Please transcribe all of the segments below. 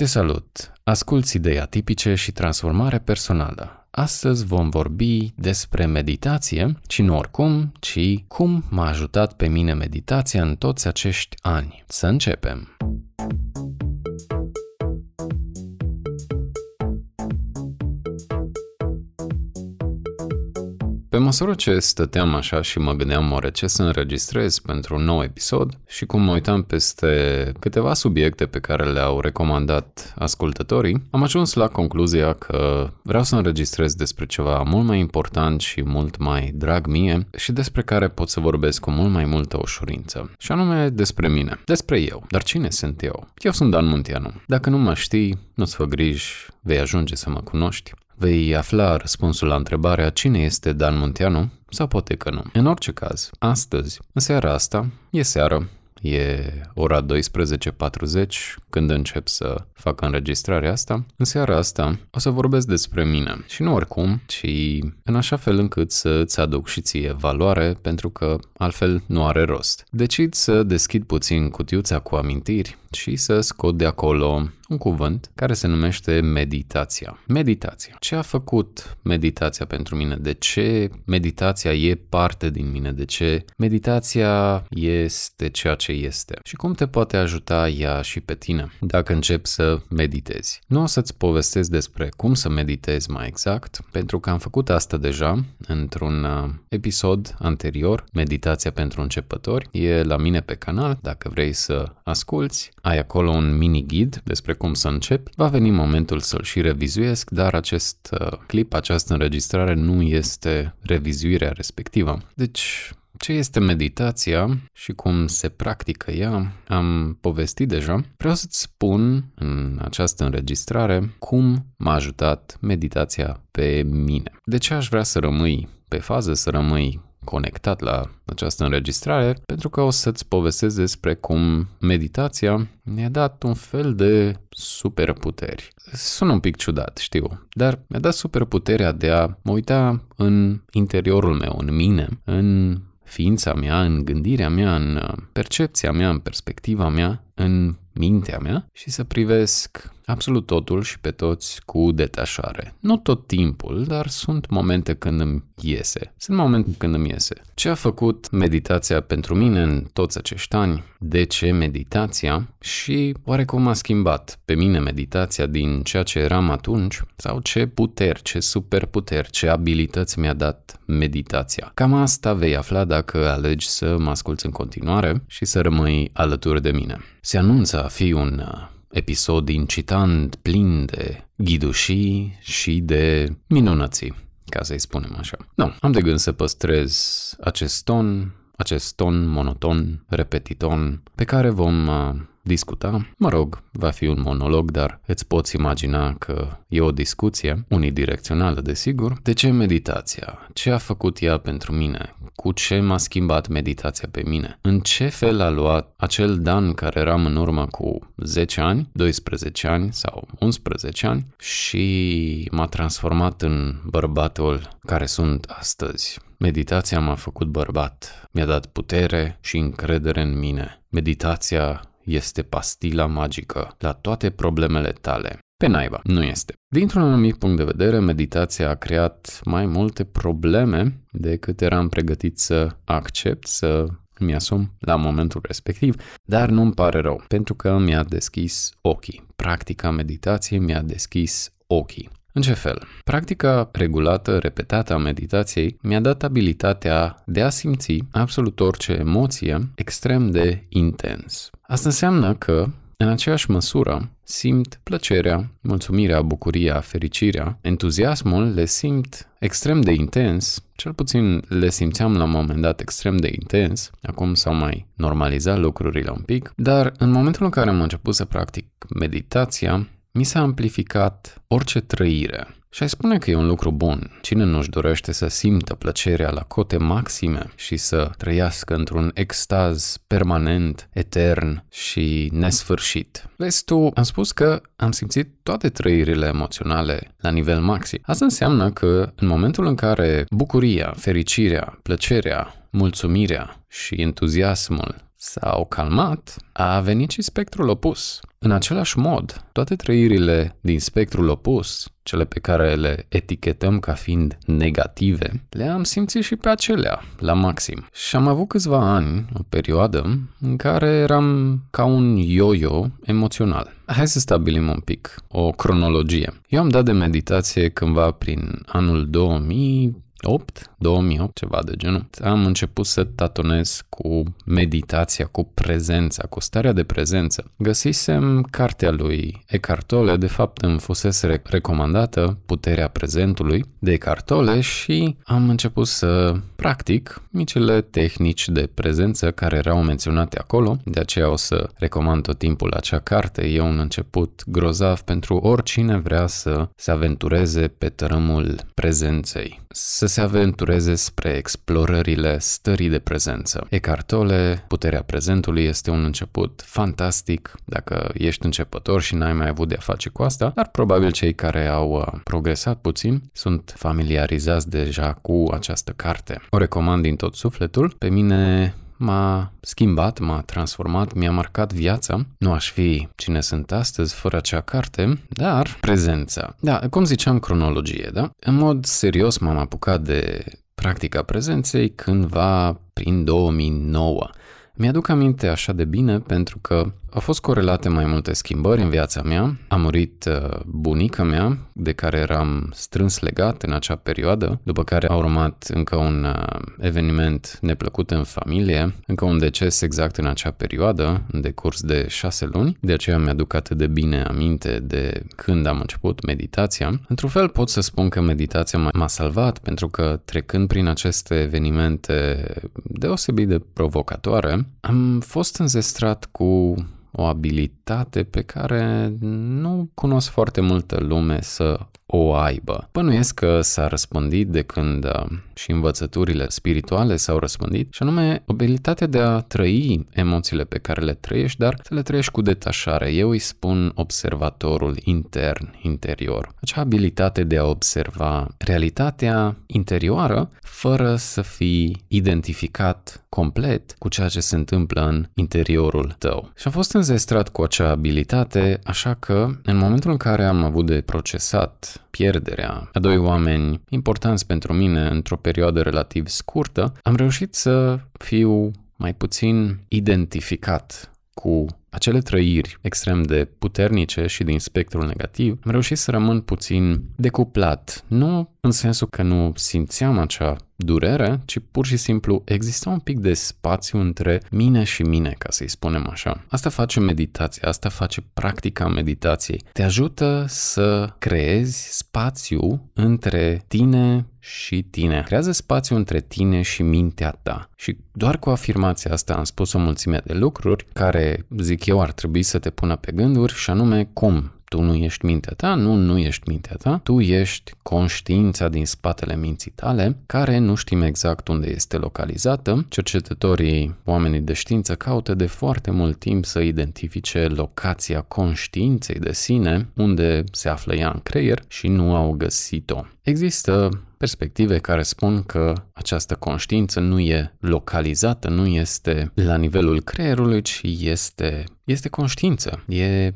Te salut! Asculți idei atipice și transformare personală. Astăzi vom vorbi despre meditație și nu oricum, ci cum m-a ajutat pe mine meditația în toți acești ani. Să începem! Pe măsură ce stăteam așa și mă gândeam oare ce să înregistrez pentru un nou episod și cum mă uitam peste câteva subiecte pe care le-au recomandat ascultătorii, am ajuns la concluzia că vreau să înregistrez despre ceva mult mai important și mult mai drag mie și despre care pot să vorbesc cu mult mai multă ușurință. Și anume despre mine, despre eu. Dar cine sunt eu? Eu sunt Dan Munteanu. Dacă nu mă știi, nu-ți fă griji, vei ajunge să mă cunoști. Vei afla răspunsul la întrebarea cine este Dan Munteanu sau poate că nu. În orice caz, astăzi, în seara asta, e seară, e ora 12:40 când încep să fac înregistrarea asta. În seara asta o să vorbesc despre mine și nu oricum, ci în așa fel încât să-ți aduc și ție valoare pentru că altfel nu are rost. Decid să deschid puțin cutiuța cu amintiri și să scot de acolo un cuvânt care se numește meditația. Meditația. Ce a făcut meditația pentru mine? De ce meditația e parte din mine? De ce meditația este ceea ce este? Și cum te poate ajuta ea și pe tine dacă începi să meditezi? Nu o să-ți povestesc despre cum să meditezi mai exact, pentru că am făcut asta deja într-un episod anterior, Meditația pentru începători. E la mine pe canal, dacă vrei să asculți. Ai acolo un mini-ghid despre cum să începi. Va veni momentul să-l și revizuiesc, dar acest clip, această înregistrare nu este revizuirea respectivă. Deci, ce este meditația și cum se practică ea, am povestit deja. Vreau să-ți spun în această înregistrare cum m-a ajutat meditația pe mine. De ce aș vrea să rămâi pe fază, să rămâi conectat la această înregistrare, pentru că o să-ți povestesc despre cum meditația mi-a dat un fel de superputeri. Sună un pic ciudat, știu, dar mi-a dat superputerea de a mă uita în interiorul meu, în mine, în ființa mea, în gândirea mea, în percepția mea, în perspectiva mea, în mintea mea și să privesc absolut totul și pe toți cu detașare. Nu tot timpul, dar sunt momente când îmi iese. Ce a făcut meditația pentru mine în toți acești ani? De ce meditația? Și oarecum a schimbat pe mine meditația din ceea ce eram atunci? Sau ce puteri, ce superputeri, ce abilități mi-a dat meditația? Cam asta vei afla dacă alegi să mă asculți în continuare și să rămâi alături de mine. Se anunță a fi un episod incitant, plin de ghidușii și de minunății, ca să-i spunem așa. Nu, am de gând să păstrez acest ton monoton, repetiton, pe care vom discuta. Mă rog, va fi un monolog, dar îți poți imagina că e o discuție, unidirecțională, desigur. De ce meditația? Ce a făcut ea pentru mine? Cu ce m-a schimbat meditația pe mine? În ce fel a luat acel Dan care eram în urmă cu 10 ani, 12 ani sau 11 ani și m-a transformat în bărbatul care sunt astăzi? Meditația m-a făcut bărbat, mi-a dat putere și încredere în mine. Meditația este pastila magică la toate problemele tale. Pe naiba, nu este. Dintr-un anumit punct de vedere, meditația a creat mai multe probleme decât eram pregătit să accept, să mi-asum la momentul respectiv, dar nu-mi pare rău, pentru că mi-a deschis ochii. Practica meditației mi-a deschis ochii. În ce fel? Practica regulată, repetată a meditației mi-a dat abilitatea de a simți absolut orice emoție extrem de intens. Asta înseamnă că, în aceeași măsură, simt plăcerea, mulțumirea, bucuria, fericirea, entuziasmul, le simt extrem de intens, cel puțin le simțeam la un moment dat extrem de intens, acum s-au mai normalizat lucrurile un pic, dar în momentul în care am început să practic meditația, mi s-a amplificat orice trăire. Și ai spune că e un lucru bun. Cine nu-și dorește să simtă plăcerea la cote maxime și să trăiască într-un extaz permanent, etern și nesfârșit? Vezi tu, am spus că am simțit toate trăirile emoționale la nivel maxim. Asta înseamnă că în momentul în care bucuria, fericirea, plăcerea, mulțumirea și entuziasmul s-au calmat, a venit și spectrul opus. În același mod, toate trăirile din spectrul opus, cele pe care le etichetăm ca fiind negative, le-am simțit și pe acelea, la maxim. Și am avut câțiva ani, o perioadă, în care eram ca un yo-yo emoțional. Hai să stabilim un pic o cronologie. Eu am dat de meditație cândva prin anul 2008, ceva de genul. Am început să tatonez cu meditația, cu prezența, cu starea de prezență. Găsisem cartea lui Eckhart Tolle, de fapt îmi fusese recomandată, Puterea Prezentului de Eckhart Tolle, și am început să practic micile tehnici de prezență care erau menționate acolo, de aceea o să recomand tot timpul acea carte. E un început grozav pentru oricine vrea să se aventureze pe tărâmul prezenței, să se aventureze spre explorările stării de prezență. Eckhart Tolle, Puterea Prezentului, este un început fantastic dacă ești începător și n-ai mai avut de a face cu asta, dar probabil cei care au progresat puțin sunt familiarizați deja cu această carte. O recomand din tot sufletul. Pe mine m-a schimbat, m-a transformat, mi-a marcat viața. Nu aș fi cine sunt astăzi fără acea carte, dar prezența. Da, cum ziceam, cronologie, da? În mod serios m-am apucat de practica prezenței cândva prin 2009. Mi-aduc aminte așa de bine pentru că au fost corelate mai multe schimbări în viața mea. A murit bunica mea, de care eram strâns legat în acea perioadă, după care a urmat încă un eveniment neplăcut în familie, încă un deces exact în acea perioadă, în decurs de 6 luni. De aceea mi-aduc atât de bine aminte de când am început meditația. Într-un fel pot să spun că meditația m-a salvat, pentru că trecând prin aceste evenimente deosebit de provocatoare, am fost înzestrat cu o abilitate pe care nu cunosc foarte multă lume să o aibă. Bănuiesc că s-a răspândit de când și învățăturile spirituale s-au răspândit, și anume abilitatea de a trăi emoțiile pe care le trăiești, dar să le trăiești cu detașare. Eu îi spun observatorul intern, interior. Acea abilitate de a observa realitatea interioară fără să fii identificat complet cu ceea ce se întâmplă în interiorul tău. Și am fost înzestrat cu acea abilitate, așa că în momentul în care am avut de procesat pierderea a 2 oameni importanți pentru mine într-o perioadă relativ scurtă, am reușit să fiu mai puțin identificat cu acele trăiri extrem de puternice și din spectrul negativ. Am reușit să rămân puțin decuplat, nu în sensul că nu simțeam acea durere, ci pur și simplu exista un pic de spațiu între mine și mine, ca să-i spunem așa. Asta face meditația, asta face practica meditației. Te ajută să creezi spațiu între tine și tine. Creează spațiu între tine și mintea ta. Și doar cu afirmația asta am spus o mulțime de lucruri care, zic eu, ar trebui să te pună pe gânduri, și anume cum? Tu nu ești mintea ta, nu ești mintea ta, tu ești conștiința din spatele minții tale, care nu știm exact unde este localizată. Cercetătorii, oamenii de știință, caută de foarte mult timp să identifice locația conștiinței de sine, unde se află ea în creier, și nu au găsit-o. Există perspective care spun că această conștiință nu e localizată, nu este la nivelul creierului, ci este conștiință,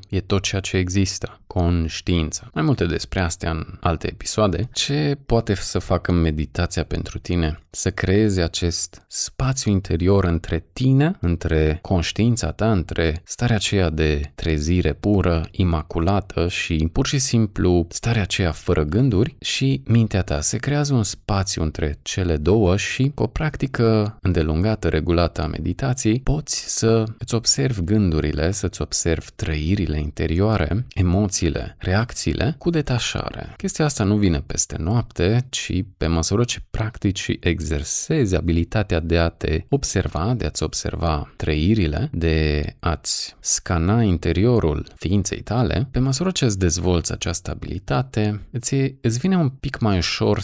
e tot ceea ce există, conștiință. Mai multe despre astea în alte episoade. Ce poate să facă meditația pentru tine? Să creezi acest spațiu interior între tine, între conștiința ta, între starea aceea de trezire pură, imaculată și pur și simplu starea aceea fără gânduri, și mintea ta. Se creează un spațiu între cele două și, cu o practică îndelungată, regulată a meditației, poți să îți observi gândurile, să-ți observi trăirile interioare, emoțiile, reacțiile, cu detașare. Chestia asta nu vine peste noapte, ci pe măsură ce practici și exersezi abilitatea de a te observa, de a-ți observa trăirile, de a-ți scana interiorul ființei tale, pe măsură ce îți dezvolți această abilitate, îți vine un pic mai ușor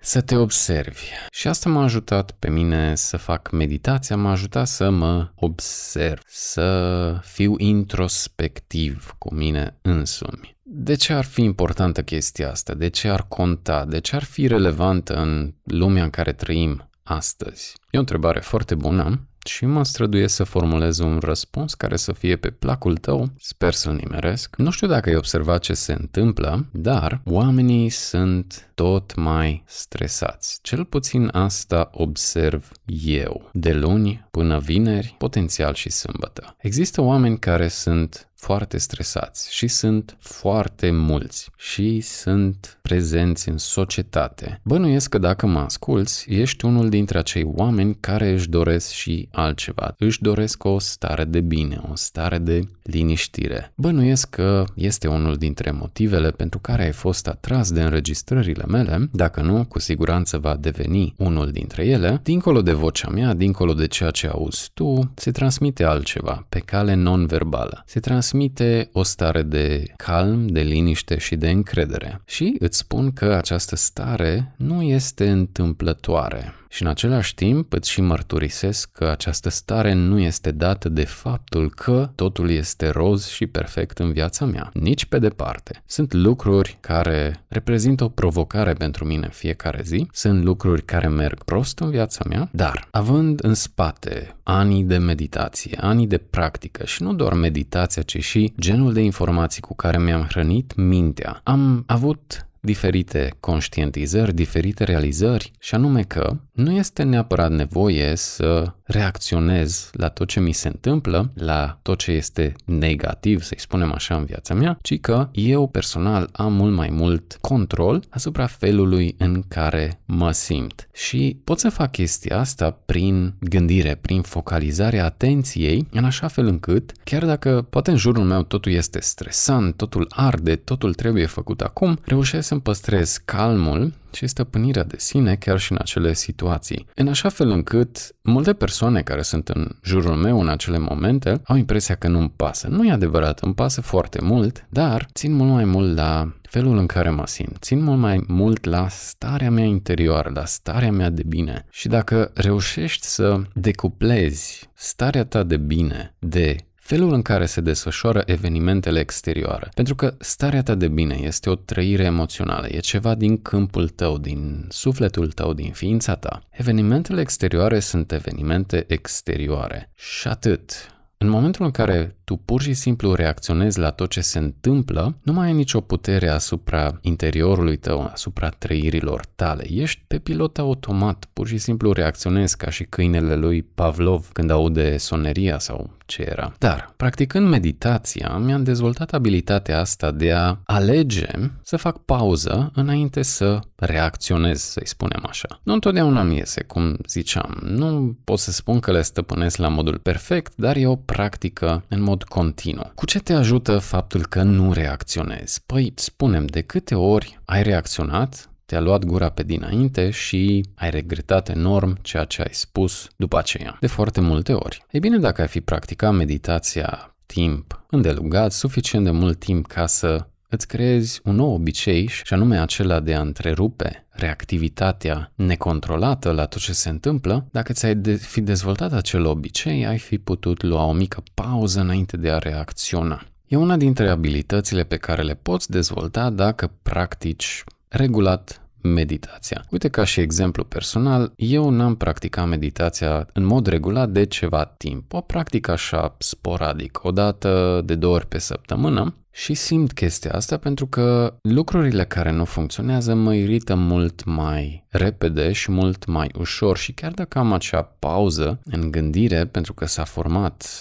să te observi. Și asta m-a ajutat pe mine să fac meditația, m-a ajutat să mă observ, să fiu introspectiv cu mine însumi. De ce ar fi importantă chestia asta? De ce ar conta? De ce ar fi relevantă în lumea în care trăim astăzi? E o întrebare foarte bună. și mă străduiesc să formulez un răspuns care să fie pe placul tău, sper să-l nimeresc. Nu știu dacă ai observat ce se întâmplă, dar oamenii sunt tot mai stresați. Cel puțin asta observ eu, de luni până vineri, potențial și sâmbătă. Există oameni care sunt foarte stresați și sunt foarte mulți și sunt prezenți în societate. Bănuiesc că dacă mă asculți, ești unul dintre acei oameni care își doresc și altceva. Își doresc o stare de bine, o stare de liniștire. Bănuiesc că este unul dintre motivele pentru care ai fost atras de înregistrările mele, dacă nu, cu siguranță va deveni unul dintre ele. Dincolo de vocea mea, dincolo de ceea ce auzi tu, se transmite altceva, pe cale non-verbală. Se transmite o stare de calm, de liniște și de încredere. Și îți spun că această stare nu este întâmplătoare. Și în același timp îți și mărturisesc că această stare nu este dată de faptul că totul este roz și perfect în viața mea. Nici pe departe. Sunt lucruri care reprezintă o provocare pentru mine fiecare zi, sunt lucruri care merg prost în viața mea, dar având în spate anii de meditație, anii de practică și nu doar meditația, ci și genul de informații cu care mi-am hrănit mintea, am avut diferite conștientizări, diferite realizări, și anume că nu este neapărat nevoie să reacționez la tot ce mi se întâmplă, la tot ce este negativ, să-i spunem așa, în viața mea, ci că eu personal am mult mai mult control asupra felului în care mă simt. Și pot să fac chestia asta prin gândire, prin focalizarea atenției, în așa fel încât, chiar dacă poate în jurul meu totul este stresant, totul arde, totul trebuie făcut acum, reușesc să-mi păstrez calmul și stăpânirea de sine chiar și în acele situații. În așa fel încât multe persoane care sunt în jurul meu în acele momente au impresia că nu-mi pasă. Nu e adevărat, îmi pasă foarte mult, dar țin mult mai mult la felul în care mă simt, țin mult mai mult la starea mea interioară, la starea mea de bine. Și dacă reușești să decuplezi starea ta de bine de felul în care se desfășoară evenimentele exterioare. Pentru că starea ta de bine este o trăire emoțională, e ceva din câmpul tău, din sufletul tău, din ființa ta. Evenimentele exterioare sunt evenimente exterioare. Și atât. În momentul în care tu pur și simplu reacționezi la tot ce se întâmplă, nu mai ai nicio putere asupra interiorului tău, asupra trăirilor tale. Ești pe pilot automat, pur și simplu reacționezi ca și câinele lui Pavlov când aude soneria sau ce era. Dar, practicând meditația, mi-am dezvoltat abilitatea asta de a alege să fac pauză înainte să reacționez, să-i spunem așa. Nu întotdeauna mi iese, cum ziceam. Nu pot să spun că le stăpânesc la modul perfect, dar e o practică în mod continuu. Cu ce te ajută faptul că nu reacționezi? Păi, spune-mi, de câte ori ai reacționat, te-a luat gura pe dinainte și ai regretat enorm ceea ce ai spus după aceea? De foarte multe ori. Ei bine, dacă ai fi practicat meditația timp îndelugat, suficient de mult timp ca să îți creezi un nou obicei, și anume acela de a întrerupe reactivitatea necontrolată la tot ce se întâmplă, dacă ți-ai fi dezvoltat acel obicei, ai fi putut lua o mică pauză înainte de a reacționa. E una dintre abilitățile pe care le poți dezvolta dacă practici regulat meditația. Uite, ca și exemplu personal, eu n-am practicat meditația în mod regulat de ceva timp. O practic așa sporadic, o dată de 2 ori pe săptămână, și simt chestia asta pentru că lucrurile care nu funcționează mă irită mult mai repede și mult mai ușor, și chiar dacă am acea pauză în gândire, pentru că s-a format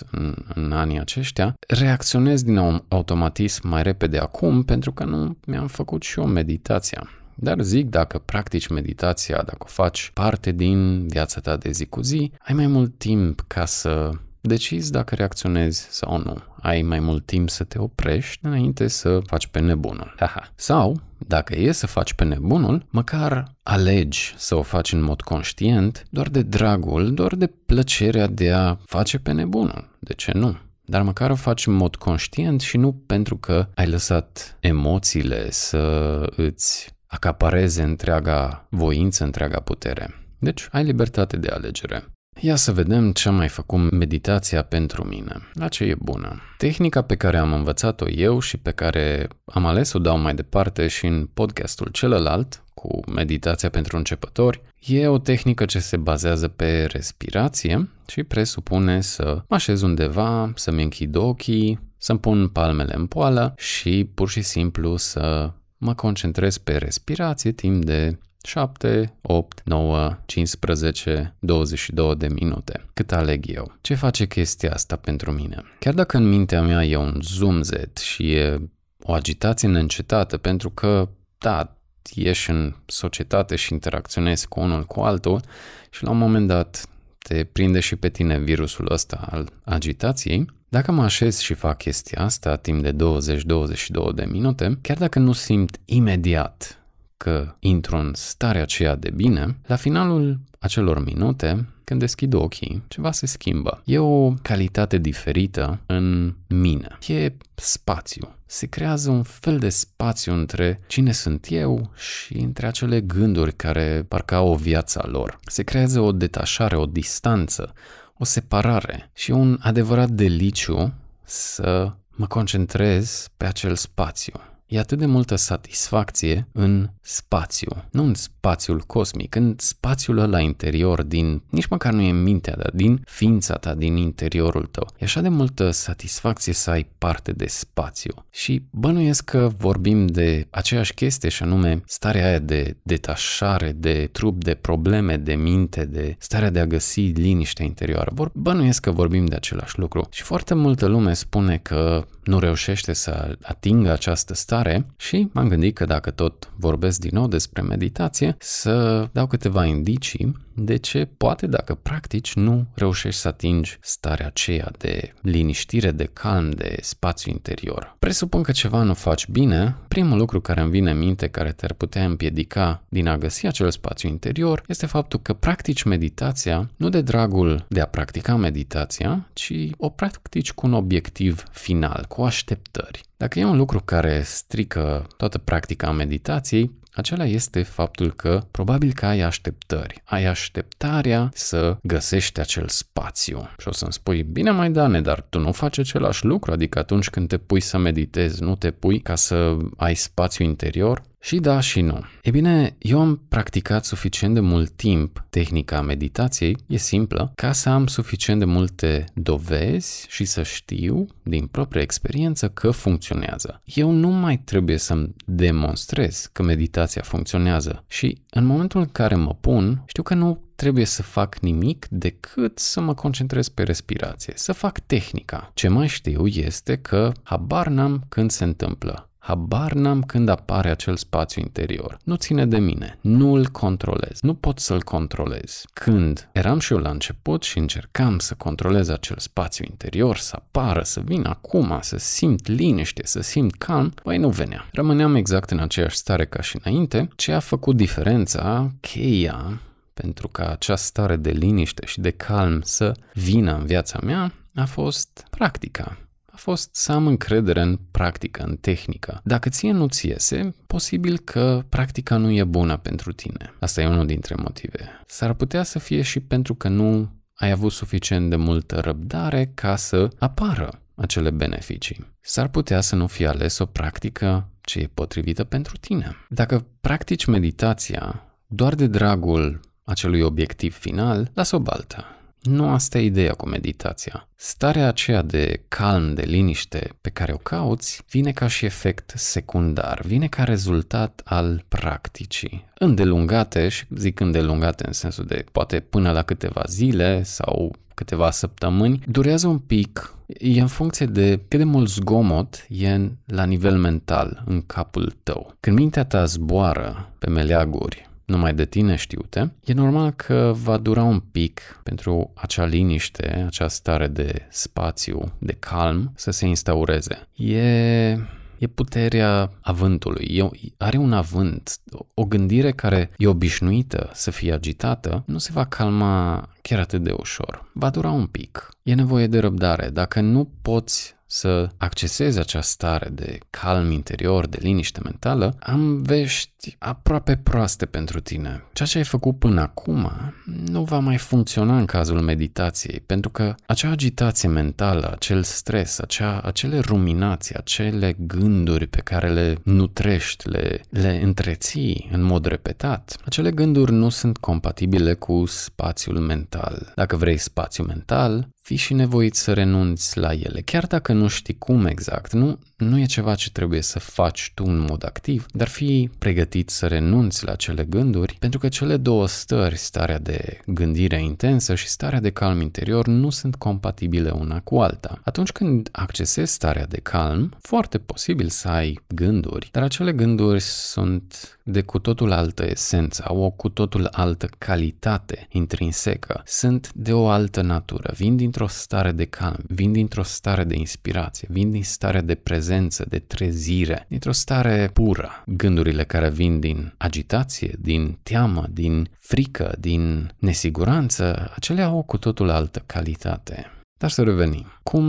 în anii aceștia, reacționez din nou automatism mai repede acum pentru că nu mi-am făcut și eu meditația. Dar zic, dacă practici meditația, dacă o faci parte din viața ta de zi cu zi, ai mai mult timp ca să decizi dacă reacționezi sau nu. Ai mai mult timp să te oprești înainte să faci pe nebunul. Sau, dacă e să faci pe nebunul, măcar alegi să o faci în mod conștient, doar de dragul, doar de plăcerea de a face pe nebunul. De ce nu? Dar măcar o faci în mod conștient și nu pentru că ai lăsat emoțiile să îți acapareze întreaga voință, întreaga putere. Deci, ai libertate de alegere. Ia să vedem ce a mai făcut meditația pentru mine. La ce e bună? Tehnica pe care am învățat-o eu și pe care am ales să o dau mai departe și în podcastul celălalt, cu meditația pentru începători, e o tehnică ce se bazează pe respirație și presupune să mă așez undeva, să-mi închid ochii, să-mi pun palmele în poală și pur și simplu să mă concentrez pe respirație timp de 7, 8, 9, 15, 22 de minute. Cât aleg eu? Ce face chestia asta pentru mine? Chiar dacă în mintea mea e un zumzet și e o agitație neîncetată, pentru că, da, ieși în societate și interacționezi cu unul cu altul și la un moment dat te prinde și pe tine virusul ăsta al agitației, dacă mă așez și fac chestia asta timp de 20-22 de minute, chiar dacă nu simt imediat că intru în starea aceea de bine, la finalul acelor minute, când deschid ochii, ceva se schimbă. E o calitate diferită în mine. E spațiu. Se creează un fel de spațiu între cine sunt eu și între acele gânduri care parcă au o viață a lor. Se creează o detașare, o distanță, o separare și un adevărat deliciu să mă concentrez pe acel spațiu. E atât de multă satisfacție în spațiu, nu în spațiul cosmic, în spațiul ăla interior din, nici măcar nu e mintea, dar din ființa ta, din interiorul tău. E așa de multă satisfacție să ai parte de spațiu. Și bănuiesc că vorbim de aceeași chestie și anume starea aia de detașare, de trup, de probleme, de minte, de starea de a găsi liniștea interioară. Bănuiesc că vorbim de același lucru. Și foarte multă lume spune că nu reușește să atingă această stare și m-am gândit că dacă tot vorbesc din nou despre meditație, să dau câteva indicii de ce poate dacă practici nu reușești să atingi starea aceea de liniștire, de calm, de spațiu interior. Presupun că ceva nu faci bine, primul lucru care îmi vine în minte care te-ar putea împiedica din a găsi acel spațiu interior este faptul că practici meditația nu de dragul de a practica meditația, ci o practici cu un obiectiv final, cu așteptări. Dacă e un lucru care strică toată practica meditației, acela este faptul că probabil că ai așteptări. Ai așteptarea să găsești acel spațiu. Și o să-mi spui, bine mai Dane, dar tu nu faci același lucru, adică atunci când te pui să meditezi, nu te pui ca să ai spațiu interior? Și da și nu. E bine, eu am practicat suficient de mult timp tehnica meditației, e simplă, ca să am suficient de multe dovezi și să știu din propria experiență că funcționează. Eu nu mai trebuie să-mi demonstrez că meditația funcționează și în momentul în care mă pun, știu că nu trebuie să fac nimic decât să mă concentrez pe respirație, să fac tehnica. Ce mai știu este că habar n-am când se întâmplă. Habar n-am când apare acel spațiu interior. Nu ține de mine, nu îl controlez, nu pot să-l controlez. Când eram și eu la început și încercam să controlez acel spațiu interior, să apară, să vin acum, să simt liniște, să simt calm, băi, nu venea. Rămâneam exact în aceeași stare ca și înainte, ce a făcut diferența, cheia, pentru ca această stare de liniște și de calm să vină în viața mea, a fost practica. A fost să am încredere în practică, în tehnică. Dacă ție nu-ți iese, posibil că practica nu e bună pentru tine. Asta e unul dintre motive. S-ar putea să fie și pentru că nu ai avut suficient de multă răbdare ca să apară acele beneficii. S-ar putea să nu fie ales o practică ce e potrivită pentru tine. Dacă practici meditația doar de dragul acelui obiectiv final, lasă-o baltă. Nu asta e ideea cu meditația. Starea aceea de calm, de liniște pe care o cauți, vine ca și efect secundar, vine ca rezultat al practicii. Îndelungate, și zic îndelungate în sensul de poate până la câteva zile sau câteva săptămâni, durează un pic, e în funcție de cât de mult zgomot e la nivel mental în capul tău. Când mintea ta zboară pe meleaguri, numai de tine știute, e normal că va dura un pic pentru acea liniște, acea stare de spațiu, de calm, să se instaureze. E puterea avântului, are un avânt, o gândire care e obișnuită să fie agitată, nu se va calma chiar atât de ușor. Va dura un pic. E nevoie de răbdare. Dacă nu poți să accesezi această stare de calm interior, de liniște mentală, am vești aproape proaste pentru tine. Ceea ce ai făcut până acum nu va mai funcționa în cazul meditației, pentru că acea agitație mentală, acel stres, acele ruminații, acele gânduri pe care le nutrești, le întreții în mod repetat, acele gânduri nu sunt compatibile cu spațiul mental. Dacă vrei spațiu mental, fii și nevoit să renunți la ele. Chiar dacă nu știi cum exact, nu e ceva ce trebuie să faci tu în mod activ, dar fii pregătit să renunți la acele gânduri, pentru că cele două stări, starea de gândire intensă și starea de calm interior, nu sunt compatibile una cu alta. Atunci când accesezi starea de calm, foarte posibil să ai gânduri, dar acele gânduri sunt de cu totul altă esență, au o cu totul altă calitate intrinsecă, sunt de o altă natură, vin dintr-o stare de calm, vin dintr-o stare de inspirație, vin din stare de prezență, de trezire, dintr-o stare pură. Gândurile care vin din agitație, din teamă, din frică, din nesiguranță, acelea au cu totul altă calitate. Dar să revenim. Cum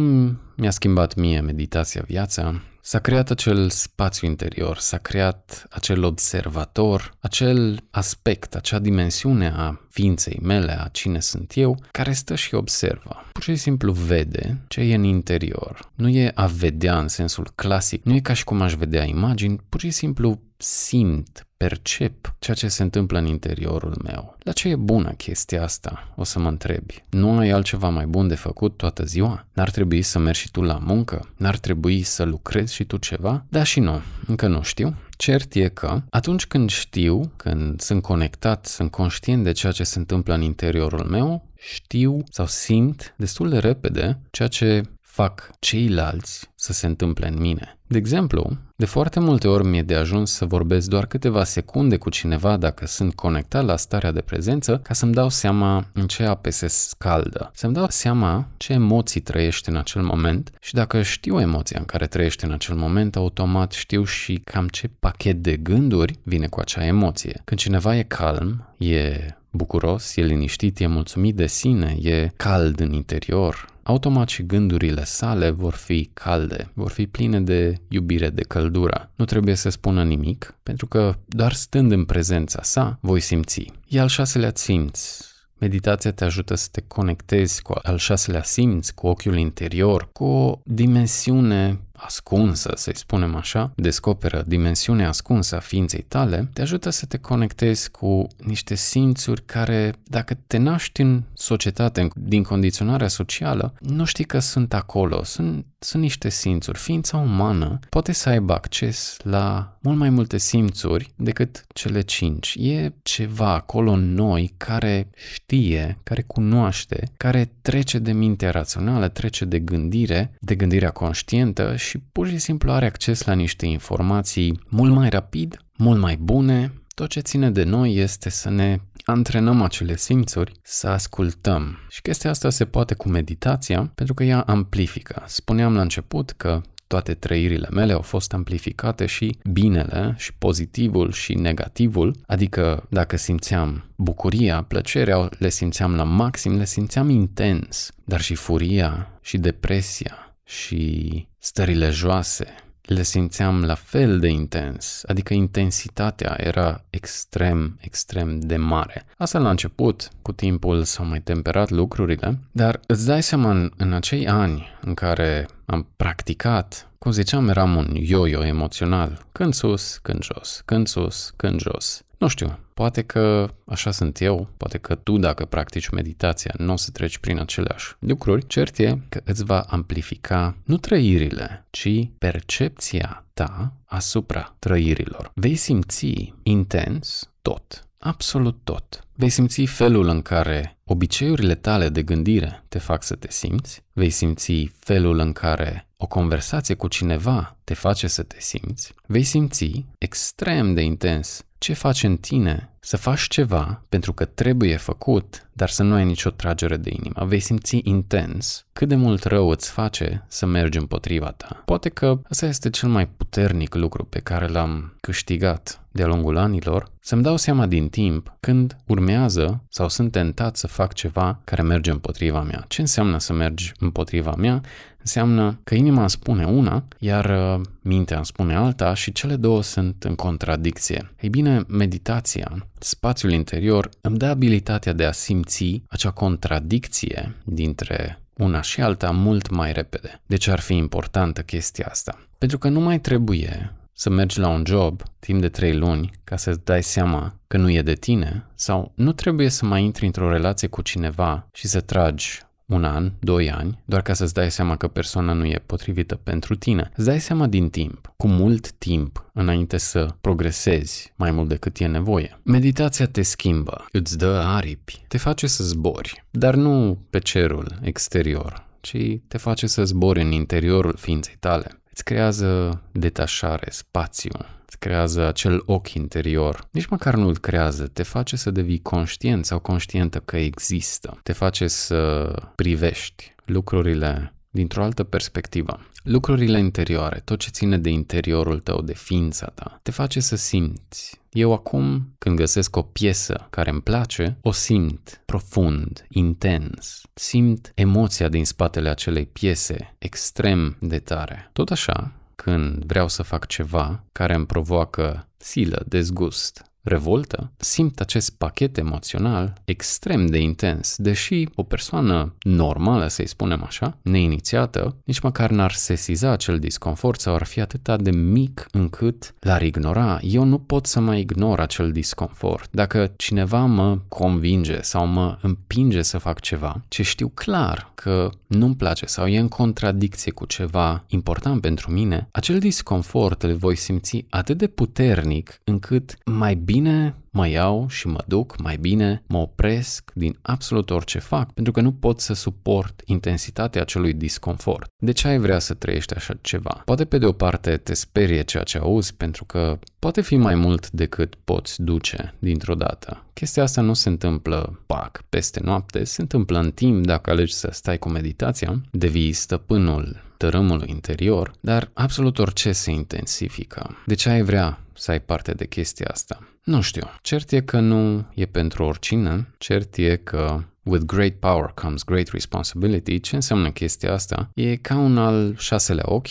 mi-a schimbat mie meditația viața? S-a creat acel spațiu interior, s-a creat acel observator, acel aspect, acea dimensiune a ființei mele, a cine sunt eu, care stă și observă. Pur și simplu vede ce e în interior. Nu e a vedea în sensul clasic, nu e ca și cum aș vedea imagini, pur și simplu simt, percep ceea ce se întâmplă în interiorul meu. La ce e bună chestia asta? O să mă întrebi. Nu ai altceva mai bun de făcut toată ziua? N-ar trebui să mergi și tu la muncă? N-ar trebui să lucrezi și tu ceva? Da și nu, încă nu știu. Cert e că atunci când știu, când sunt conectat, sunt conștient de ceea ce se întâmplă în interiorul meu, știu sau simt destul de repede ceea ce fac ceilalți să se întâmple în mine. De exemplu, de foarte multe ori mi-e de ajuns să vorbesc doar câteva secunde cu cineva dacă sunt conectat la starea de prezență, ca să-mi dau seama în ce ape se scaldă, să-mi dau seama ce emoții trăiești în acel moment, și dacă știu emoția în care trăiești în acel moment, automat știu și cam ce pachet de gânduri vine cu acea emoție. Când cineva e calm, e bucuros, e liniștit, e mulțumit de sine, e cald în interior, automat și gândurile sale vor fi calde, vor fi pline de iubire, de căldură. Nu trebuie să spună nimic, pentru că doar stând în prezența sa, voi simți. E al șaselea simț. Meditația te ajută să te conectezi cu al șaselea simț, cu ochiul interior, cu o dimensiune ascunsă, să-i spunem așa. Descoperă dimensiunea ascunsă a ființei tale, te ajută să te conectezi cu niște simțuri care, dacă te naști în societate, din condiționarea socială, nu știi că sunt acolo, sunt niște simțuri. Ființa umană poate să aibă acces la mult mai multe simțuri decât cele 5. E ceva acolo în noi care știe, care cunoaște, care trece de mintea rațională, trece de gândire, de gândirea conștientă, și pur și simplu are acces la niște informații mult mai rapid, mult mai bune. Tot ce ține de noi este să ne antrenăm acele simțuri, să ascultăm. Și chestia asta se poate cu meditația, pentru că ea amplifică. Spuneam la început că toate trăirile mele au fost amplificate și binele, și pozitivul, și negativul, adică dacă simțeam bucuria, plăcerea, le simțeam la maxim, le simțeam intens, dar și furia, și depresia, și stările joase le simțeam la fel de intens, adică intensitatea era extrem, extrem de mare. Asta la început, cu timpul s-au mai temperat lucrurile, dar îți dai seama în acei ani în care am practicat, cum ziceam, eram un yo-yo emoțional, când sus, când jos, când sus, când jos. Nu știu, poate că așa sunt eu, poate că tu, dacă practici meditația, nu o să treci prin aceleași lucruri. Cert e că îți va amplifica nu trăirile, ci percepția ta asupra trăirilor. Vei simți intens tot, absolut tot. Vei simți felul în care obiceiurile tale de gândire te fac să te simți, vei simți felul în care o conversație cu cineva te face să te simți, vei simți extrem de intens ce faci în tine să faci ceva pentru că trebuie făcut, dar să nu ai nicio tragere de inimă. Vei simți intens cât de mult rău îți face să mergi împotriva ta. Poate că ăsta este cel mai puternic lucru pe care l-am câștigat de-a lungul anilor, să-mi dau seama din timp când urmează sau sunt tentat să fac ceva care merge împotriva mea. Ce înseamnă să mergi împotriva mea? înseamnă că inima îmi spune una, iar mintea îmi spune alta și cele două sunt în contradicție. Ei bine, meditația, spațiul interior, îmi dă abilitatea de a simți acea contradicție dintre una și alta mult mai repede. Deci ar fi importantă chestia asta. Pentru că nu mai trebuie să mergi la un job timp de 3 luni ca să-ți dai seama că nu e de tine sau nu trebuie să mai intri într-o relație cu cineva și să tragi 1 an, 2 ani, doar ca să-ți dai seama că persoana nu e potrivită pentru tine. Îți dai seama din timp, cu mult timp, înainte să progresezi mai mult decât e nevoie. Meditația te schimbă, îți dă aripi, te face să zbori, dar nu pe cerul exterior, ci te face să zbori în interiorul ființei tale. Îți creează detașare, spațiu, îți creează acel ochi interior. Nici măcar nu îl creează, te face să devii conștient sau conștientă că există. Te face să privești lucrurile dintr-o altă perspectivă. Lucrurile interioare, tot ce ține de interiorul tău, de ființa ta, te face să simți. Eu acum, când găsesc o piesă care îmi place, o simt profund, intens. Simt emoția din spatele acelei piese extrem de tare. Tot așa, când vreau să fac ceva care îmi provoacă silă, dezgust, revoltă, simt acest pachet emoțional extrem de intens, deși o persoană normală, să-i spunem așa, neinițiată, nici măcar n-ar sesiza acel disconfort sau ar fi atât de mic încât l-ar ignora. Eu nu pot să mai ignor acel disconfort. Dacă cineva mă convinge sau mă împinge să fac ceva, ce știu clar că nu-mi place sau e în contradicție cu ceva important pentru mine, acel disconfort îl voi simți atât de puternic încât mai bine mă iau și mă duc, mai bine mă opresc din absolut orice fac, pentru că nu pot să suport intensitatea acelui disconfort. De ce ai vrea să trăiești așa ceva? Poate pe de o parte te sperie ceea ce auzi, pentru că poate fi mai mult decât poți duce dintr-o dată. Chestia asta nu se întâmplă, pac, peste noapte, se întâmplă în timp dacă alegi să stai cu meditația, devii stăpânul tărâmului interior, dar absolut orice se intensifică. De ce ai vrea să ai parte de chestia asta? Nu știu. Cert e că nu e pentru oricine. Cert e că with great power comes great responsibility. Ce înseamnă chestia asta? E ca un al 6-lea ochi,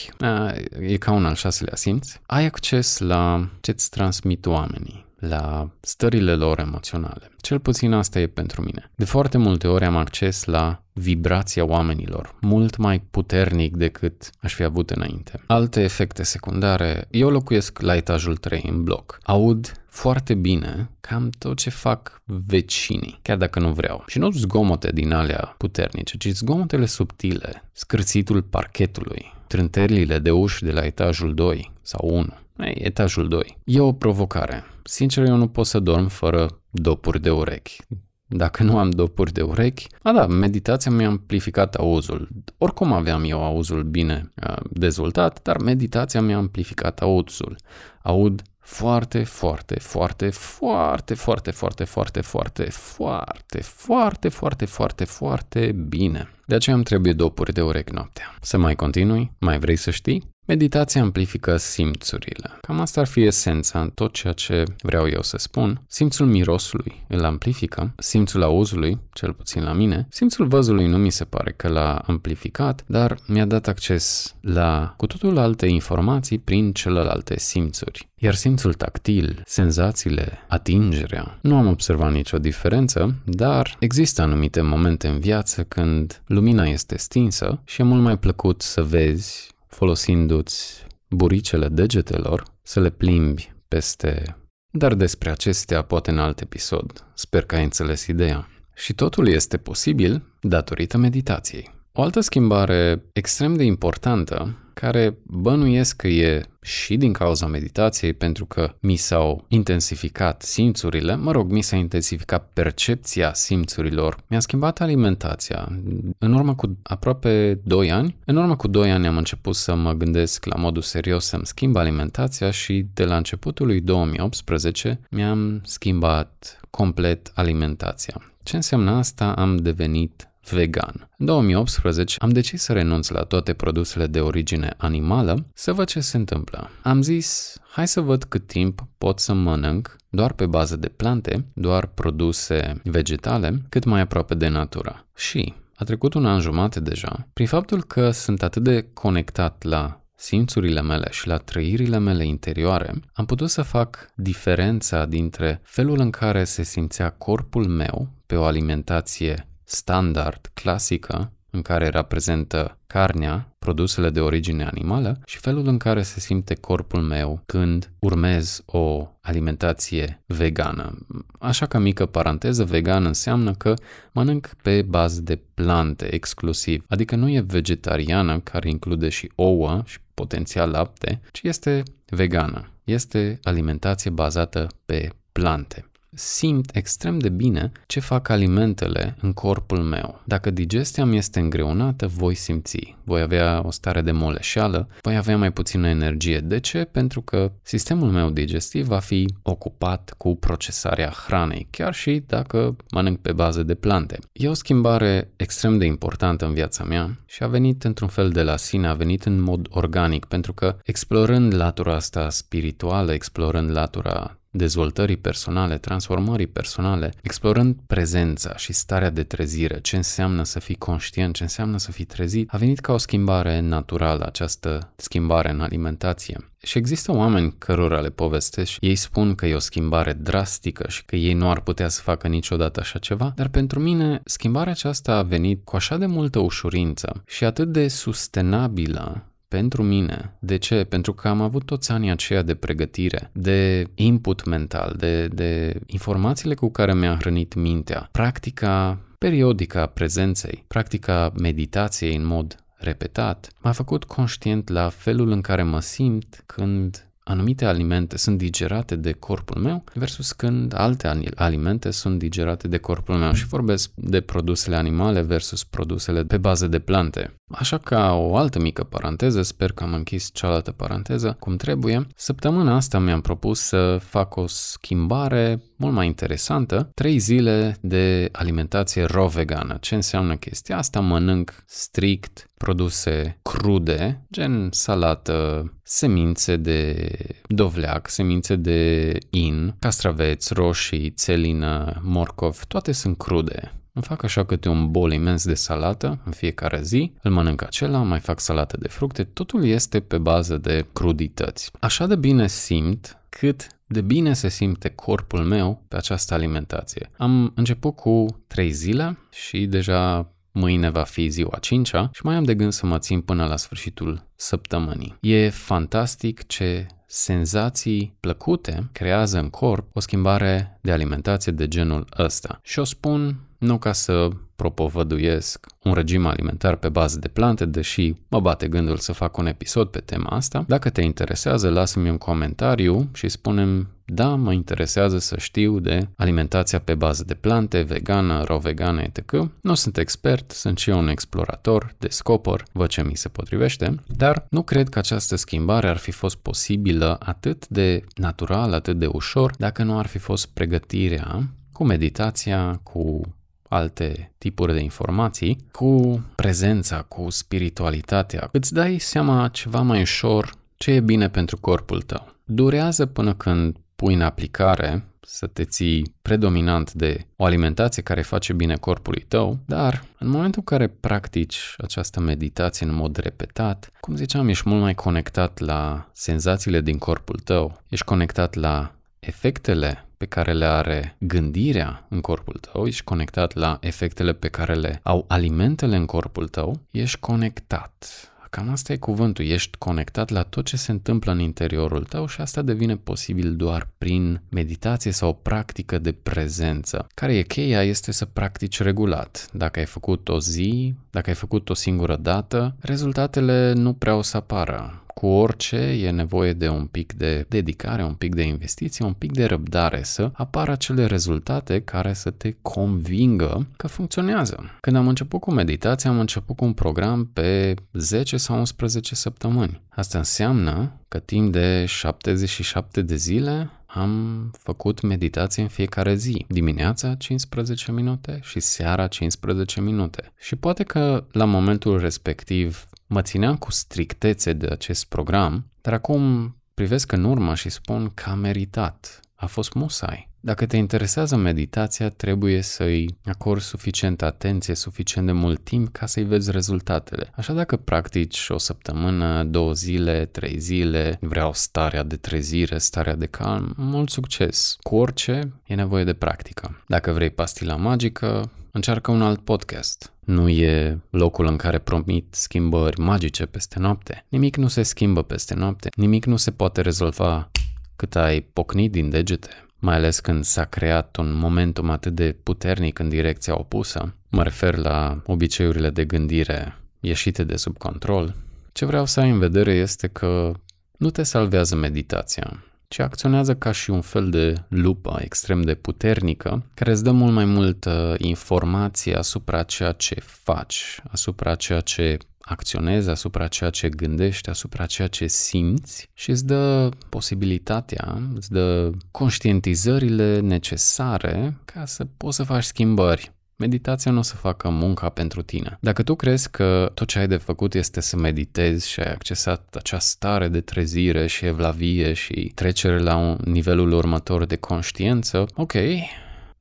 e ca un al 6-lea simț. Ai acces la ce-ți transmit oamenii, la stările lor emoționale. Cel puțin asta e pentru mine. De foarte multe ori am acces la vibrația oamenilor, mult mai puternic decât aș fi avut înainte. Alte efecte secundare, eu locuiesc la etajul 3 în bloc. Aud foarte bine cam tot ce fac vecinii, chiar dacă nu vreau. Și nu zgomote din alea puternice, ci zgomotele subtile, scârțitul parchetului, trântările de uși de la etajul 2 sau 1. Etajul 2. E o provocare. Sincer, eu nu pot să dorm fără dopuri de urechi. Dacă nu am dopuri de urechi... Da, meditația mi-a amplificat auzul. Oricum aveam eu auzul bine dezvoltat, dar meditația mi-a amplificat auzul. Aud foarte, foarte, foarte, foarte, foarte, foarte, foarte, foarte, foarte, foarte, foarte, foarte, foarte bine. De aceea îmi trebuie dopuri de urechi noaptea. Să mai continui? Mai vrei să știi? Meditația amplifică simțurile. Cam asta ar fi esența în tot ceea ce vreau eu să spun. Simțul mirosului îl amplifică, simțul auzului, cel puțin la mine, simțul văzului nu mi se pare că l-a amplificat, dar mi-a dat acces la cu totul alte informații prin celelalte simțuri. Iar simțul tactil, senzațiile, atingerea, nu am observat nicio diferență, dar există anumite momente în viață când lumina este stinsă și e mult mai plăcut să vezi folosindu-ți buricele degetelor, să le plimbi peste... Dar despre acestea poate în alt episod. Sper că ai înțeles ideea. Și totul este posibil datorită meditației. O altă schimbare extrem de importantă, care bănuiesc că e și din cauza meditației, pentru că mi s-au intensificat simțurile, mi s-a intensificat percepția simțurilor, mi-a schimbat alimentația. În urmă cu aproape 2 ani, am început să mă gândesc la modul serios să-mi schimb alimentația și de la începutul lui 2018 mi-am schimbat complet alimentația. Ce înseamnă asta? Am devenit vegan. În 2018 am decis să renunț la toate produsele de origine animală, să văd ce se întâmplă. Am zis, hai să văd cât timp pot să mănânc doar pe bază de plante, doar produse vegetale, cât mai aproape de natură. Și a trecut un an jumate deja, prin faptul că sunt atât de conectat la simțurile mele și la trăirile mele interioare, am putut să fac diferența dintre felul în care se simțea corpul meu pe o alimentație standard, clasică, în care reprezintă carnea, produsele de origine animală, și felul în care se simte corpul meu când urmez o alimentație vegană. Așa, ca mică paranteză, vegan înseamnă că mănânc pe bază de plante exclusiv, adică nu e vegetariană, care include și ouă și potențial lapte, ci este vegană. Este alimentație bazată pe plante. Simt extrem de bine ce fac alimentele în corpul meu. Dacă digestia mi este îngreunată, voi simți. Voi avea o stare de moleșeală, voi avea mai puțină energie. De ce? Pentru că sistemul meu digestiv va fi ocupat cu procesarea hranei, chiar și dacă mănânc pe bază de plante. E o schimbare extrem de importantă în viața mea și a venit într-un fel de la sine, a venit în mod organic, pentru că explorând latura asta spirituală, explorând latura dezvoltării personale, transformării personale, explorând prezența și starea de trezire, ce înseamnă să fii conștient, ce înseamnă să fii trezit, a venit ca o schimbare naturală, această schimbare în alimentație. Și există oameni cărora le povestesc, ei spun că e o schimbare drastică și că ei nu ar putea să facă niciodată așa ceva, dar pentru mine schimbarea aceasta a venit cu așa de multă ușurință și atât de sustenabilă pentru mine. De ce? Pentru că am avut toți anii aceia de pregătire, de input mental, de informațiile cu care mi-a hrănit mintea, practica periodică a prezenței, practica meditației în mod repetat, m-a făcut conștient la felul în care mă simt când anumite alimente sunt digerate de corpul meu versus când alte alimente sunt digerate de corpul meu, și vorbesc de produsele animale versus produsele pe bază de plante. Așa, ca o altă mică paranteză, sper că am închis cealaltă paranteză cum trebuie. Săptămâna asta mi-am propus să fac o schimbare mult mai interesantă, 3 zile de alimentație raw vegană. Ce înseamnă chestia asta? Mănânc strict produse crude, gen salată, semințe de dovleac, semințe de in, castraveți, roșii, țelină, morcov, toate sunt crude. Îmi fac așa câte un bol imens de salată în fiecare zi, îl mănânc acela, mai fac salată de fructe, totul este pe bază de crudități. Așa de bine simt cât de bine se simte corpul meu pe această alimentație. Am început cu 3 zile și deja mâine va fi ziua 5-a și mai am de gând să mă țin până la sfârșitul săptămânii. E fantastic ce senzații plăcute creează în corp o schimbare de alimentație de genul ăsta. Și o spun nu ca să propovăduiesc un regim alimentar pe bază de plante, deși mă bate gândul să fac un episod pe tema asta. Dacă te interesează, lasă-mi un comentariu și spune-mi: da, mă interesează să știu de alimentația pe bază de plante, vegană, raw-vegană, etc. Nu sunt expert, sunt și eu un explorator, descoper, văd ce mi se potrivește, dar nu cred că această schimbare ar fi fost posibilă atât de natural, atât de ușor, dacă nu ar fi fost pregătirea cu meditația, cu alte tipuri de informații, cu prezența, cu spiritualitatea. Îți dai seama ceva mai ușor ce e bine pentru corpul tău. Durează până când pui în aplicare să te ții predominant de o alimentație care face bine corpului tău, dar în momentul în care practici această meditație în mod repetat, cum ziceam, ești mult mai conectat la senzațiile din corpul tău, ești conectat la efectele pe care le are gândirea în corpul tău, ești conectat la efectele pe care le au alimentele în corpul tău, ești conectat. Cam asta e cuvântul, ești conectat la tot ce se întâmplă în interiorul tău și asta devine posibil doar prin meditație sau o practică de prezență. Care e cheia? Este să practici regulat. Dacă ai făcut o zi, dacă ai făcut o singură dată, rezultatele nu prea o să apară. Cu orice e nevoie de un pic de dedicare, un pic de investiție, un pic de răbdare să apară acele rezultate care să te convingă că funcționează. Când am început cu meditația, am început cu un program pe 10 sau 11 săptămâni. Asta înseamnă că timp de 77 de zile am făcut meditație în fiecare zi, dimineața 15 minute și seara 15 minute. Și poate că la momentul respectiv mă țineam cu strictețe de acest program, dar acum privesc în urmă și spun că a meritat. A fost musai. Dacă te interesează meditația, trebuie să-i acorzi suficient atenție, suficient de mult timp ca să-i vezi rezultatele. Așa dacă practici o săptămână, 2 zile, 3 zile, vreau starea de trezire, starea de calm, mult succes. Cu orice e nevoie de practică. Dacă vrei pastila magică, încearcă un alt podcast. Nu e locul în care promit schimbări magice peste noapte. Nimic nu se schimbă peste noapte, nimic nu se poate rezolva cât ai pocnit din degete. Mai ales când s-a creat un momentum atât de puternic în direcția opusă, mă refer la obiceiurile de gândire ieșite de sub control, ce vreau să ai în vedere este că nu te salvează meditația, ci acționează ca și un fel de lupă extrem de puternică, care îți dă mult mai multă informație asupra ceea ce faci, asupra ceea ce acționezi, asupra ceea ce gândești, asupra ceea ce simți și îți dă posibilitatea, îți dă conștientizările necesare ca să poți să faci schimbări. Meditația nu o să facă munca pentru tine. Dacă tu crezi că tot ce ai de făcut este să meditezi și ai accesat acea stare de trezire și evlavie și trecere la un nivelul următor de conștiință, ok,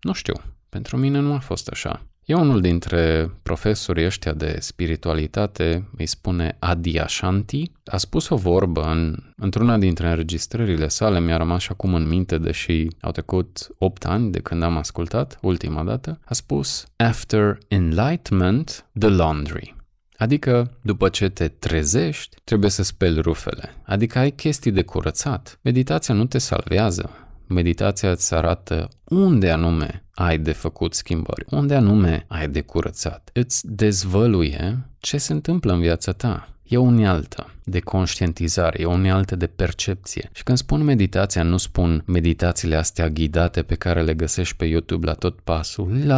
nu știu, pentru mine nu a fost așa. Eu unul dintre profesorii ăștia de spiritualitate, îi spune Adyashanti, a spus o vorbă într-una dintre înregistrările sale, mi-a rămas și acum în minte, deși au trecut 8 ani de când am ascultat ultima dată, a spus "After enlightenment, the laundry." Adică, după ce te trezești, trebuie să speli rufele. Adică ai chestii de curățat. Meditația nu te salvează. Meditația îți arată unde anume ai de făcut schimbări, unde anume ai de curățat. Îți dezvăluie ce se întâmplă în viața ta. E o unealtă de conștientizare, e o unealtă de percepție. Și când spun meditația, nu spun meditațiile astea ghidate pe care le găsești pe YouTube la tot pasul.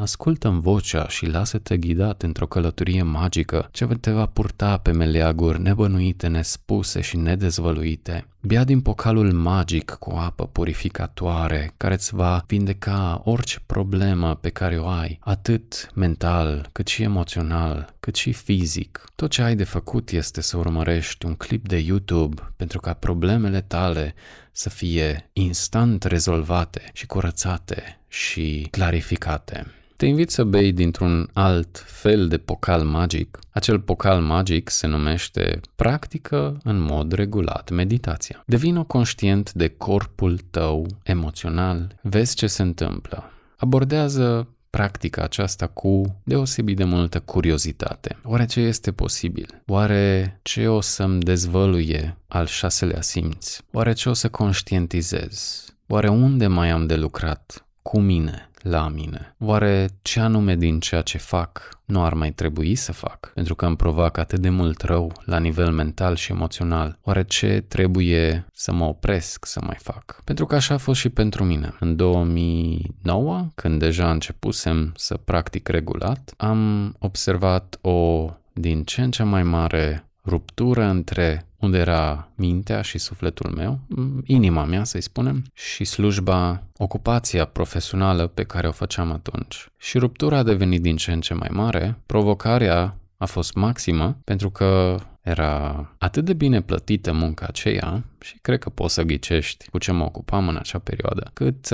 Ascultă-mi vocea și lasă-te ghidat într-o călătorie magică ce te va purta pe meleaguri nebănuite, nespuse și nedezvăluite. Bea din pocalul magic cu apă purificatoare care îți va vindeca orice problemă pe care o ai, atât mental, cât și emoțional, cât și fizic. Tot ce ai de făcut este să urmărești un clip de YouTube pentru ca problemele tale să fie instant rezolvate și curățate și clarificate. Te invit să bei dintr-un alt fel de pocal magic. Acel pocal magic se numește practică în mod regulat meditația. Devină conștient de corpul tău emoțional, vezi ce se întâmplă. Abordează practica aceasta cu deosebit de multă curiozitate. Oare ce este posibil? Oare ce o să-mi dezvăluie al 6-lea simț? Oare ce o să conștientizez? Oare unde mai am de lucrat cu mine? La mine. Oare ce anume din ceea ce fac nu ar mai trebui să fac? Pentru că îmi provoc atât de mult rău la nivel mental și emoțional. Oare ce trebuie să mă opresc să mai fac? Pentru că așa a fost și pentru mine. În 2009, când deja începusem să practic regulat, am observat o din ce în ce mai mare ruptură între unde era mintea și sufletul meu, inima mea, să-i spunem, și slujba, ocupația profesională pe care o făceam atunci. Și ruptura a devenit din ce în ce mai mare, provocarea a fost maximă, pentru că era atât de bine plătită munca aceea, și cred că poți să ghicești cu ce mă ocupam în acea perioadă, cât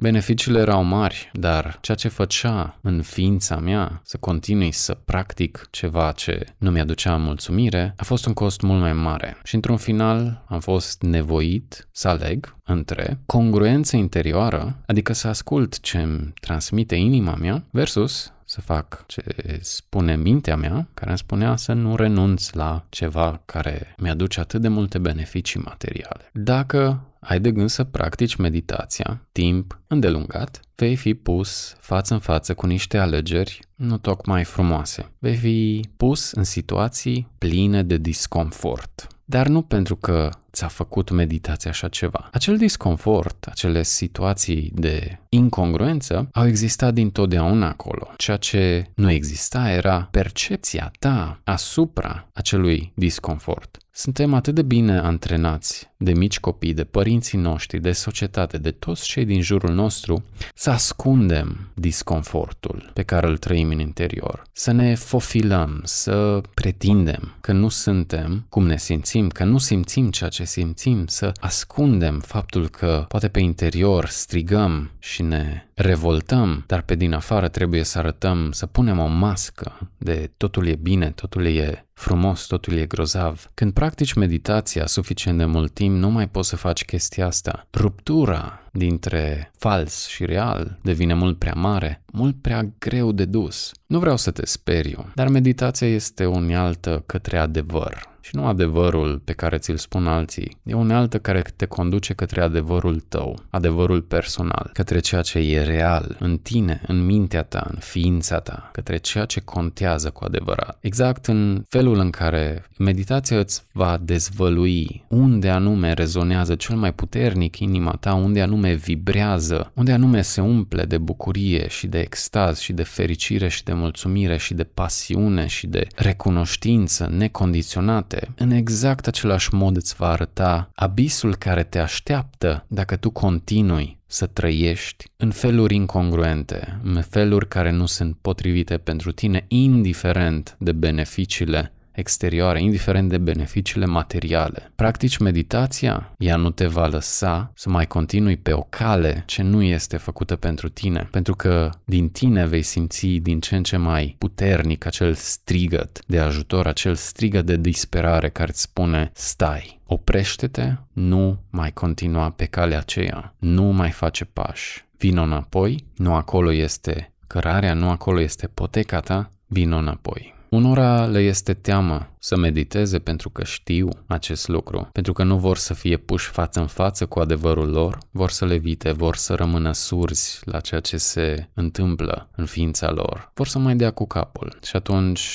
beneficiile erau mari, dar ceea ce făcea în ființa mea să continui să practic ceva ce nu mi-aducea mulțumire, a fost un cost mult mai mare. Și într-un final am fost nevoit să aleg între congruență interioară, adică să ascult ce îmi transmite inima mea, versus să fac ce spune mintea mea, care îmi spunea să nu renunț la ceva care mi-aduce atât de multe beneficii materiale. Dacă ai de gând să practici meditația timp îndelungat, vei fi pus față în față cu niște alegeri nu tocmai frumoase. Vei fi pus în situații pline de disconfort. Dar nu pentru că ți-a făcut meditația așa ceva. Acel disconfort, acele situații de incongruență au existat dintotdeauna acolo. Ceea ce nu exista era percepția ta asupra acelui disconfort. Suntem atât de bine antrenați, de mici copii, de părinții noștri, de societate, de toți cei din jurul nostru, să ascundem disconfortul pe care îl trăim în interior, să ne fofilăm, să pretindem că nu suntem cum ne simțim, că nu simțim ceea ce simțim, să ascundem faptul că poate pe interior strigăm și ne revoltăm, dar pe din afară trebuie să arătăm, să punem o mască de totul e bine, totul e frumos, totul e grozav. Când practici meditația suficient de mult timp, nu mai poți să faci chestia asta. Ruptura dintre fals și real devine mult prea mare, mult prea greu de dus. Nu vreau să te speriu, dar meditația este o unealtă către adevăr. Și nu adevărul pe care ți-l spun alții, e o unealtă care te conduce către adevărul tău, adevărul personal, către ceea ce e real în tine, în mintea ta, în ființa ta, către ceea ce contează cu adevărat. Exact în felul în care meditația îți va dezvălui unde anume rezonează cel mai puternic inima ta, unde anume vibrează, unde anume se umple de bucurie și de extaz și de fericire și de mulțumire și de pasiune și de recunoștință necondiționată. În exact același mod îți va arăta abisul care te așteaptă dacă tu continui să trăiești în feluri incongruente, în feluri care nu sunt potrivite pentru tine, indiferent de beneficiile exterioare, indiferent de beneficiile materiale. Practici meditația, ea nu te va lăsa să mai continui pe o cale ce nu este făcută pentru tine, pentru că din tine vei simți din ce în ce mai puternic acel strigăt de ajutor, acel strigăt de disperare care îți spune stai. Oprește-te, nu mai continua pe calea aceea, nu mai face pași. Vino înapoi, nu acolo este cărarea, nu acolo este poteca ta, vino înapoi. Unora le este teamă să mediteze pentru că știu acest lucru, pentru că nu vor să fie puși față în față cu adevărul lor, vor să le evite, vor să rămână surzi la ceea ce se întâmplă în ființa lor, vor să mai dea cu capul și atunci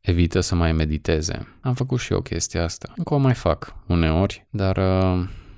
evită să mai mediteze. Am făcut și eu chestia asta, încă o mai fac uneori, dar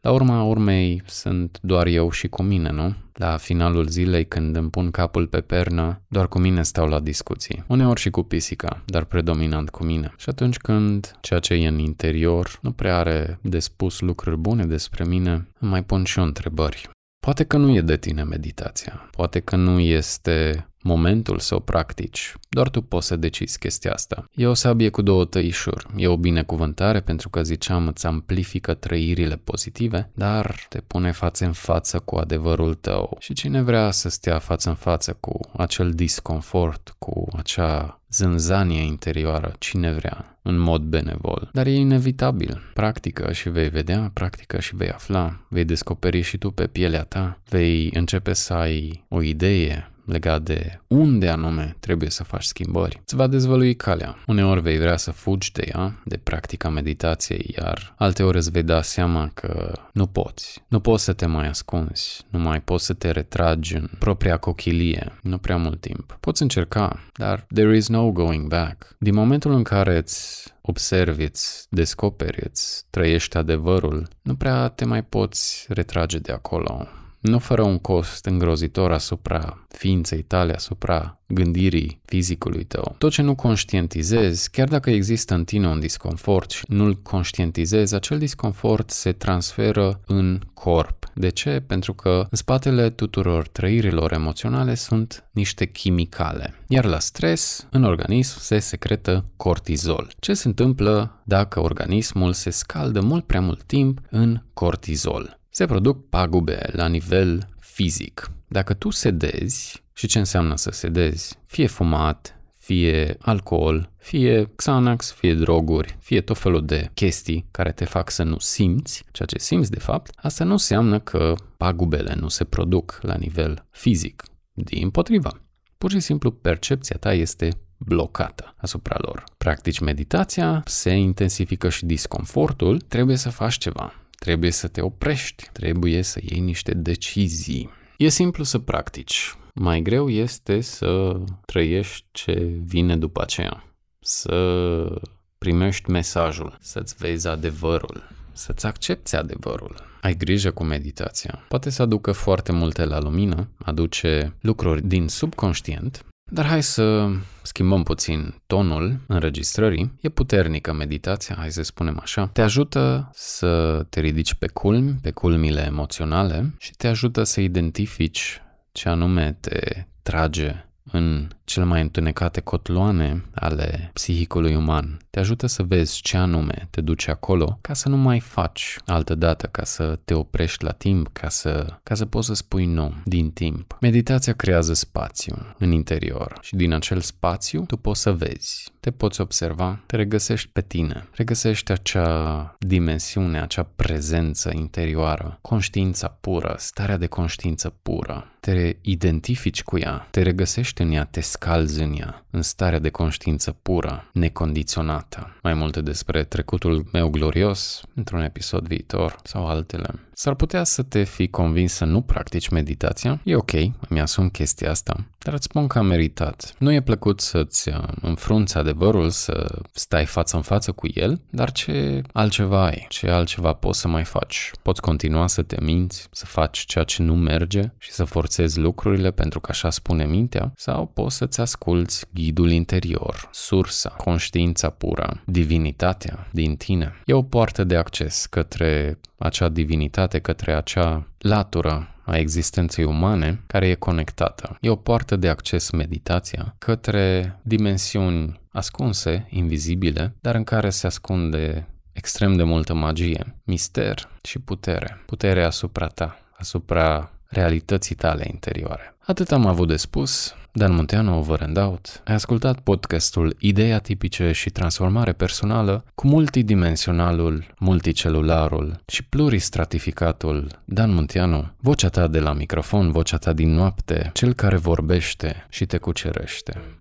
la urma urmei sunt doar eu și cu mine, nu? La finalul zilei, când îmi pun capul pe pernă, doar cu mine stau la discuții. Uneori și cu pisica, dar predominant cu mine. Și atunci când ceea ce e în interior nu prea are de spus lucruri bune despre mine, îmi mai pun și eu întrebări. Poate că nu e de tine meditația, poate că nu este momentul să o practici, doar tu poți să decizi chestia asta. E o sabie cu două tăișuri, e o binecuvântare pentru că, ziceam, îți amplifică trăirile pozitive, dar te pune față în față cu adevărul tău. Și cine vrea să stea față în față cu acel disconfort, cu acea zânzanie interioară, cine vrea, în mod benevol. Dar e inevitabil. Practică și vei vedea, practică și vei afla, vei descoperi și tu pe pielea ta, vei începe să ai o idee legat de unde anume trebuie să faci schimbări. Îți va dezvălui calea. Uneori vei vrea să fugi de ea, de practica meditației, iar alteori îți vei da seama că nu poți. Nu poți să te mai ascunzi, nu mai poți să te retragi în propria cochilie, nu prea mult timp. Poți încerca, dar there is no going back. Din momentul în care îți observi, îți descoperi, îți trăiești adevărul, nu prea te mai poți retrage de acolo. Nu fără un cost îngrozitor asupra ființei tale, asupra gândirii fizicului tău. Tot ce nu conștientizezi, chiar dacă există în tine un disconfort și nu-l conștientizezi, acel disconfort se transferă în corp. De ce? Pentru că în spatele tuturor trăirilor emoționale sunt niște chimicale. Iar la stres, în organism se secretă cortizol. Ce se întâmplă dacă organismul se scaldă mult prea mult timp în cortizol? Se produc pagube la nivel fizic. Dacă tu sedezi, și ce înseamnă să sedezi? Fie fumat, fie alcool, fie Xanax, fie droguri, fie tot felul de chestii care te fac să nu simți ceea ce simți de fapt, asta nu înseamnă că pagubele nu se produc la nivel fizic. Dimpotriva, pur și simplu percepția ta este blocată asupra lor. Practici meditația, se intensifică și disconfortul, trebuie să faci ceva. Trebuie să te oprești, trebuie să iei niște decizii. E simplu să practici. Mai greu este să trăiești ce vine după aceea, să primești mesajul, să-ți vezi adevărul, să-ți accepti adevărul. Ai grijă cu meditația. Poate să aducă foarte multe la lumină, aduce lucruri din subconștient, Dar hai să schimbăm puțin tonul înregistrării. E puternică meditația, hai să spunem așa. Te ajută să te ridici pe culmi, pe culmile emoționale și te ajută să identifici ce anume te trage în cele mai întunecate cotloane ale psihicului uman. Te ajută să vezi ce anume te duce acolo ca să nu mai faci altădată, ca să te oprești la timp, ca să poți să spui nu din timp. Meditația creează spațiu în interior și din acel spațiu tu poți să vezi, te poți observa, te regăsești pe tine, regăsești acea dimensiune, acea prezență interioară, conștiința pură, starea de conștiință pură. Te identifici cu ea, te regăsești în ea, te scalzi în ea, în starea de conștiință pură, necondiționată. Mai multe despre trecutul meu glorios într-un episod viitor sau altele. S-ar putea să te fi convins să nu practici meditația, e ok, îmi asum chestia asta, dar îți spun că a meritat. Nu e plăcut să-ți înfrunți adevărul, să stai față în față cu el, dar ce altceva ai, ce altceva poți să mai faci? Poți continua să te minți, să faci ceea ce nu merge și să forțezi lucrurile pentru că așa spune mintea, sau poți să-ți asculți ghidul interior, sursa, conștiința pură, divinitatea din tine. E o poartă de acces către acea divinitate, către acea latură a existenței umane care e conectată. E o poartă de acces, meditația, către dimensiuni ascunse, invizibile, dar în care se ascunde extrem de multă magie, mister și putere. Putere asupra ta, asupra realității tale interioare. Atât am avut de spus. Dan Munteanu, over and out. Ai ascultat podcastul Idei atipice și transformare personală cu multidimensionalul, multicelularul și pluristratificatul Dan Munteanu, vocea ta de la microfon, vocea ta din noapte, cel care vorbește și te cucerește.